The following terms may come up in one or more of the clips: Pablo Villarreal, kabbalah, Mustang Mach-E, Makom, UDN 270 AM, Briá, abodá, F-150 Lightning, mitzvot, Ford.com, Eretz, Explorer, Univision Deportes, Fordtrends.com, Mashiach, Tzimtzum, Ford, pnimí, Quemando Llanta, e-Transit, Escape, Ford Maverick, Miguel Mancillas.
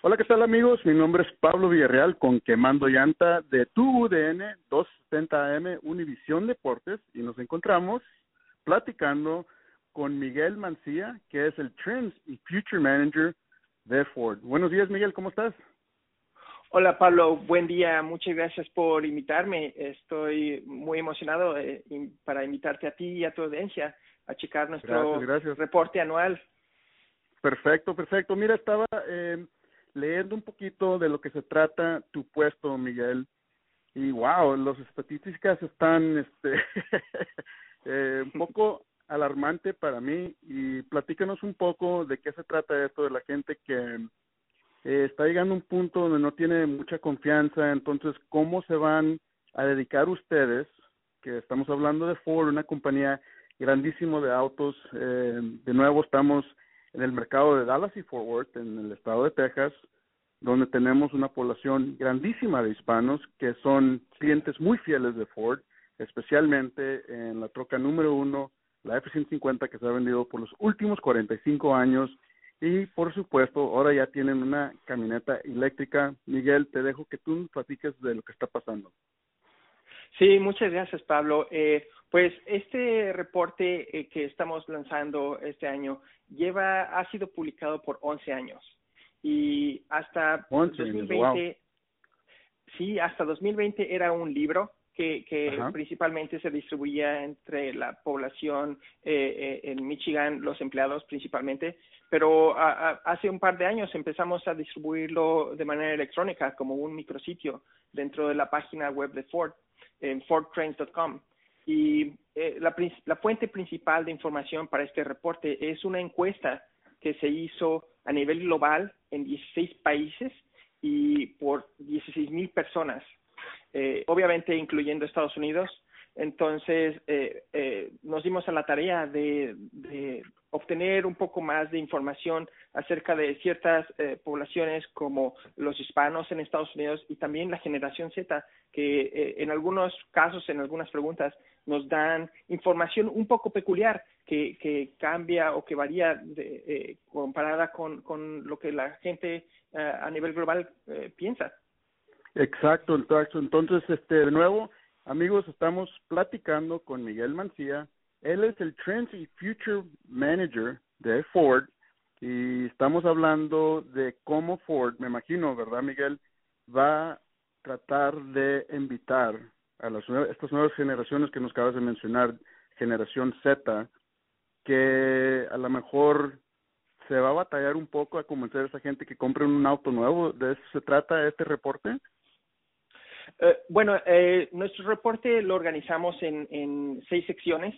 Hola, ¿qué tal amigos? Mi nombre es Pablo Villarreal con Quemando Llanta de tu UDN 270 AM Univision Deportes y nos encontramos platicando con Miguel Mancillas, que es el Trends y Future Manager de Ford. Buenos días, Miguel, ¿cómo estás? Hola, Pablo, buen día, muchas gracias por invitarme. Estoy muy emocionado para invitarte a ti y a tu audiencia a checar nuestro reporte anual. Perfecto. Mira, estaba leyendo un poquito de lo que se trata tu puesto, Miguel, y wow, las estadísticas están un poco alarmante para mí. Y platícanos un poco de qué se trata esto de la gente que está llegando a un punto donde no tiene mucha confianza. Entonces, ¿cómo se van a dedicar ustedes, que estamos hablando de Ford, una compañía grandísima de autos? De nuevo, estamos en el mercado de Dallas y Fort Worth, en el estado de Texas, donde tenemos una población grandísima de hispanos que son clientes muy fieles de Ford, especialmente en la troca número 1, la F-150, que se ha vendido por los últimos 45 años, y por supuesto ahora ya tienen una camioneta eléctrica. Miguel, te dejo que tú nos platiques de lo que está pasando. Sí, muchas gracias, Pablo. Pues este reporte que estamos lanzando este año ha sido publicado por 11 años y hasta 2020, wow. Sí, hasta 2020 era un libro que principalmente se distribuía entre la población en Michigan, los empleados principalmente, pero hace un par de años empezamos a distribuirlo de manera electrónica como un micrositio dentro de la página web de Ford, en Fordtrends.com. Y la fuente principal de información para este reporte es una encuesta que se hizo a nivel global en 16 países y por 16,000 personas. Obviamente incluyendo Estados Unidos. Entonces nos dimos a la tarea de obtener un poco más de información acerca de ciertas poblaciones como los hispanos en Estados Unidos y también la generación Z, que en algunos casos, en algunas preguntas, nos dan información un poco peculiar que cambia o que varía comparada con lo que la gente a nivel global piensa. Exacto. Entonces, de nuevo, amigos, estamos platicando con Miguel Mancillas. Él es el Trends y Future Manager de Ford y estamos hablando de cómo Ford, me imagino, ¿verdad, Miguel?, va a tratar de invitar a estas nuevas generaciones que nos acabas de mencionar, generación Z, que a lo mejor se va a batallar un poco a convencer a esa gente que compre un auto nuevo. ¿De eso se trata este reporte? Nuestro reporte lo organizamos en 6 secciones.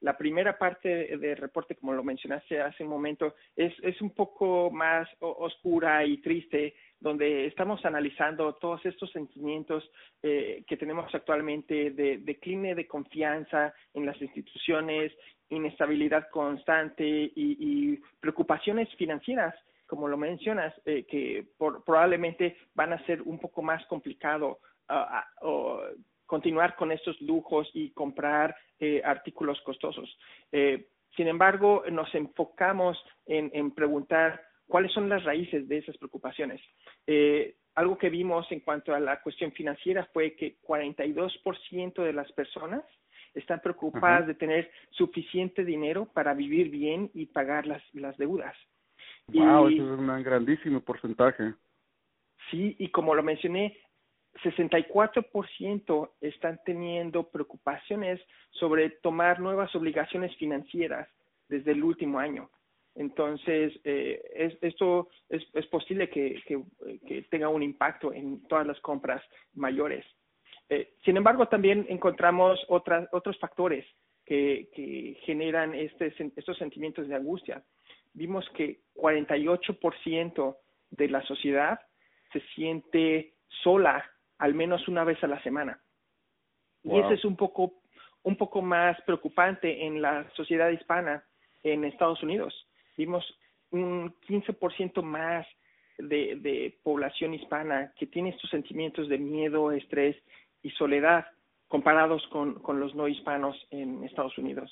La primera parte del reporte, como lo mencionaste hace un momento, es un poco más oscura y triste, donde estamos analizando todos estos sentimientos que tenemos actualmente de decline de confianza en las instituciones, inestabilidad constante y preocupaciones financieras, como lo mencionas, que probablemente van a ser un poco más complicado continuar con estos lujos y comprar artículos costosos. Sin embargo, nos enfocamos en preguntar cuáles son las raíces de esas preocupaciones. Algo que vimos en cuanto a la cuestión financiera fue que 42% de las personas están preocupadas de tener suficiente dinero para vivir bien y pagar las deudas. Wow, eso es un grandísimo porcentaje. Sí, y como lo mencioné, 64% están teniendo preocupaciones sobre tomar nuevas obligaciones financieras desde el último año. Entonces, esto es posible que tenga un impacto en todas las compras mayores. Sin embargo, también encontramos otros factores que generan estos sentimientos de angustia. Vimos que 48% de la sociedad se siente sola al menos una vez a la semana. Wow. Y eso es un poco más preocupante en la sociedad hispana en Estados Unidos. Vimos un 15% más de población hispana que tiene estos sentimientos de miedo, estrés y soledad comparados con los no hispanos en Estados Unidos.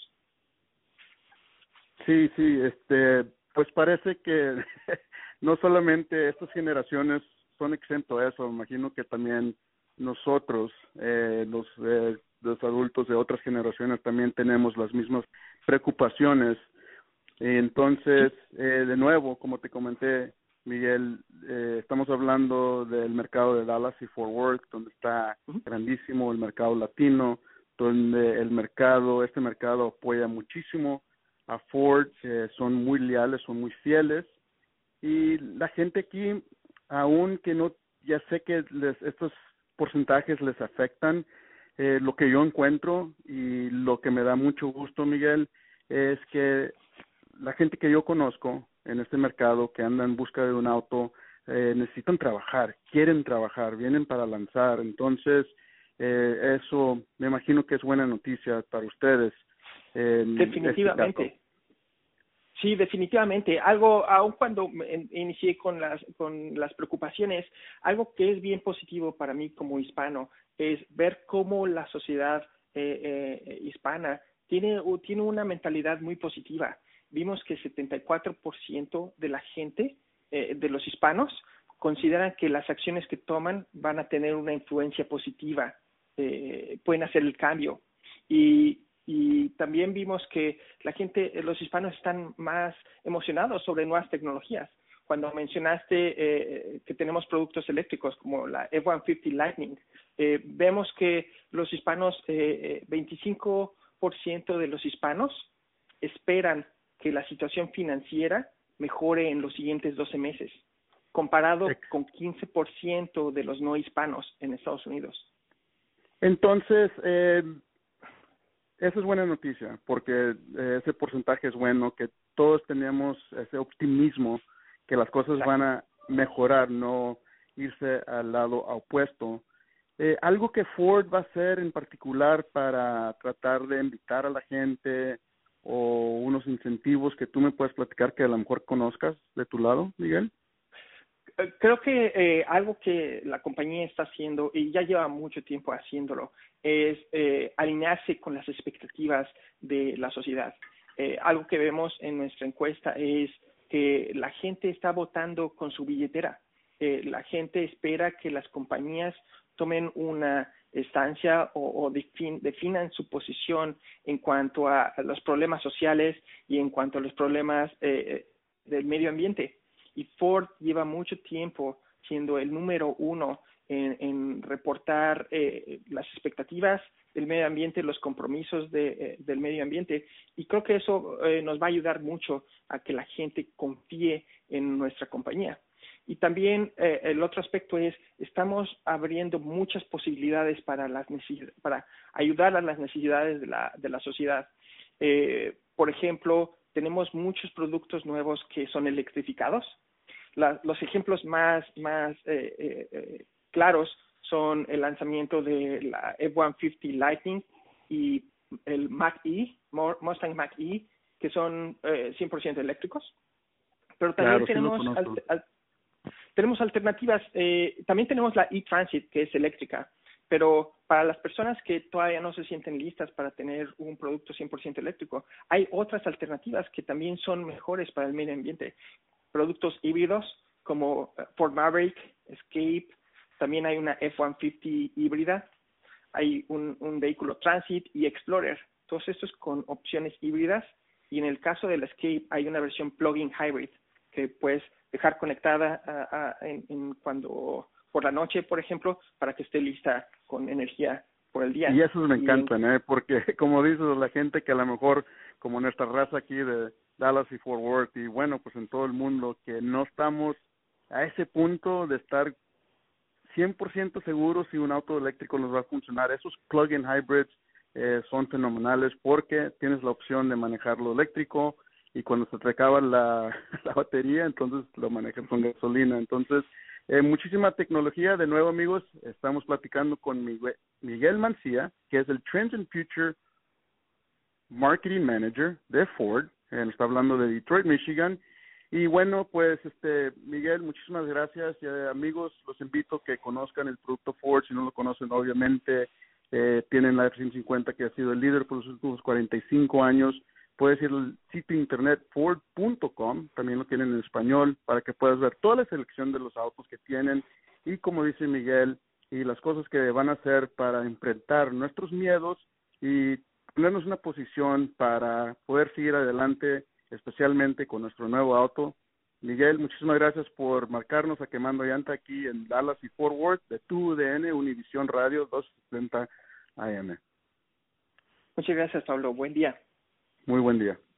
Sí, pues parece que no solamente estas generaciones son exentos a eso, me imagino que también nosotros, los adultos de otras generaciones, también tenemos las mismas preocupaciones. Entonces, de nuevo, como te comenté, Miguel, estamos hablando del mercado de Dallas y Fort Worth, donde está grandísimo el mercado latino, donde este mercado apoya muchísimo a Ford, son muy leales, son muy fieles, y la gente aquí, aún que no, ya sé que estos porcentajes les afectan, lo que yo encuentro y lo que me da mucho gusto, Miguel, es que la gente que yo conozco en este mercado que anda en busca de un auto, necesitan trabajar, quieren trabajar, vienen para lanzar. Entonces, eso me imagino que es buena noticia para ustedes. Definitivamente. Este sí, definitivamente. Algo, aun cuando inicié con las preocupaciones, algo que es bien positivo para mí como hispano es ver cómo la sociedad hispana tiene una mentalidad muy positiva. Vimos que 74% de la gente, de los hispanos, consideran que las acciones que toman van a tener una influencia positiva, pueden hacer el cambio. Y también vimos que la gente, los hispanos están más emocionados sobre nuevas tecnologías. Cuando mencionaste que tenemos productos eléctricos como la F-150 Lightning, vemos que los hispanos, 25% de los hispanos esperan que la situación financiera mejore en los siguientes 12 meses, comparado con 15% de los no hispanos en Estados Unidos. Entonces, esa es buena noticia, porque ese porcentaje es bueno, que todos tenemos ese optimismo que las cosas van a mejorar, no irse al lado opuesto. Algo que Ford va a hacer en particular para tratar de invitar a la gente, o unos incentivos que tú me puedes platicar que a lo mejor conozcas de tu lado, Miguel. Creo que algo que la compañía está haciendo, y ya lleva mucho tiempo haciéndolo, es alinearse con las expectativas de la sociedad. Algo que vemos en nuestra encuesta es que la gente está votando con su billetera. La gente espera que las compañías tomen una estancia o definan su posición en cuanto a los problemas sociales y en cuanto a los problemas del medio ambiente. Y Ford lleva mucho tiempo siendo el número uno en reportar las expectativas del medio ambiente, los compromisos del medio ambiente, y creo que eso nos va a ayudar mucho a que la gente confíe en nuestra compañía. Y también el otro aspecto es, estamos abriendo muchas posibilidades para ayudar a las necesidades de la sociedad. Por ejemplo, tenemos muchos productos nuevos que son electrificados. Los ejemplos más claros son el lanzamiento de la F-150 Lightning y el Mach-E, Mustang Mach-E, que son 100% eléctricos. Pero también tenemos alternativas. También tenemos la e-Transit, que es eléctrica, pero para las personas que todavía no se sienten listas para tener un producto 100% eléctrico, hay otras alternativas que también son mejores para el medio ambiente. Productos híbridos como Ford Maverick, Escape, también hay una F-150 híbrida, hay un vehículo Transit y Explorer, todos estos con opciones híbridas, y en el caso del Escape hay una versión plug-in hybrid que puedes dejar conectada cuando por la noche, por ejemplo, para que esté lista con energía por el día. Y esos me encantan, porque como dices, la gente que a lo mejor, como nuestra raza aquí de Dallas y Fort Worth, y bueno, pues en todo el mundo, que no estamos a ese punto de estar 100% seguros si un auto eléctrico nos va a funcionar. Esos plug-in hybrids son fenomenales porque tienes la opción de manejarlo eléctrico, y cuando se te acaba la batería, entonces lo manejan con gasolina. Entonces, muchísima tecnología. De nuevo, amigos, estamos platicando con Miguel Mancilla, que es el Trends and Future Marketing Manager de Ford. Está hablando de Detroit, Michigan. Y bueno, pues, Miguel, muchísimas gracias. Amigos, los invito a que conozcan el producto Ford. Si no lo conocen, obviamente, tienen la F-150, que ha sido el líder por los últimos 45 años. Puedes ir al sitio internet Ford.com, también lo tienen en español, para que puedas ver toda la selección de los autos que tienen y, como dice Miguel, y las cosas que van a hacer para enfrentar nuestros miedos y ponernos una posición para poder seguir adelante, especialmente con nuestro nuevo auto. Miguel, muchísimas gracias por marcarnos a Quemando Llanta aquí en Dallas y Fort Worth de tu UDN Univision Radio 270 AM. Muchas gracias, Pablo. Buen día. Muy buen día.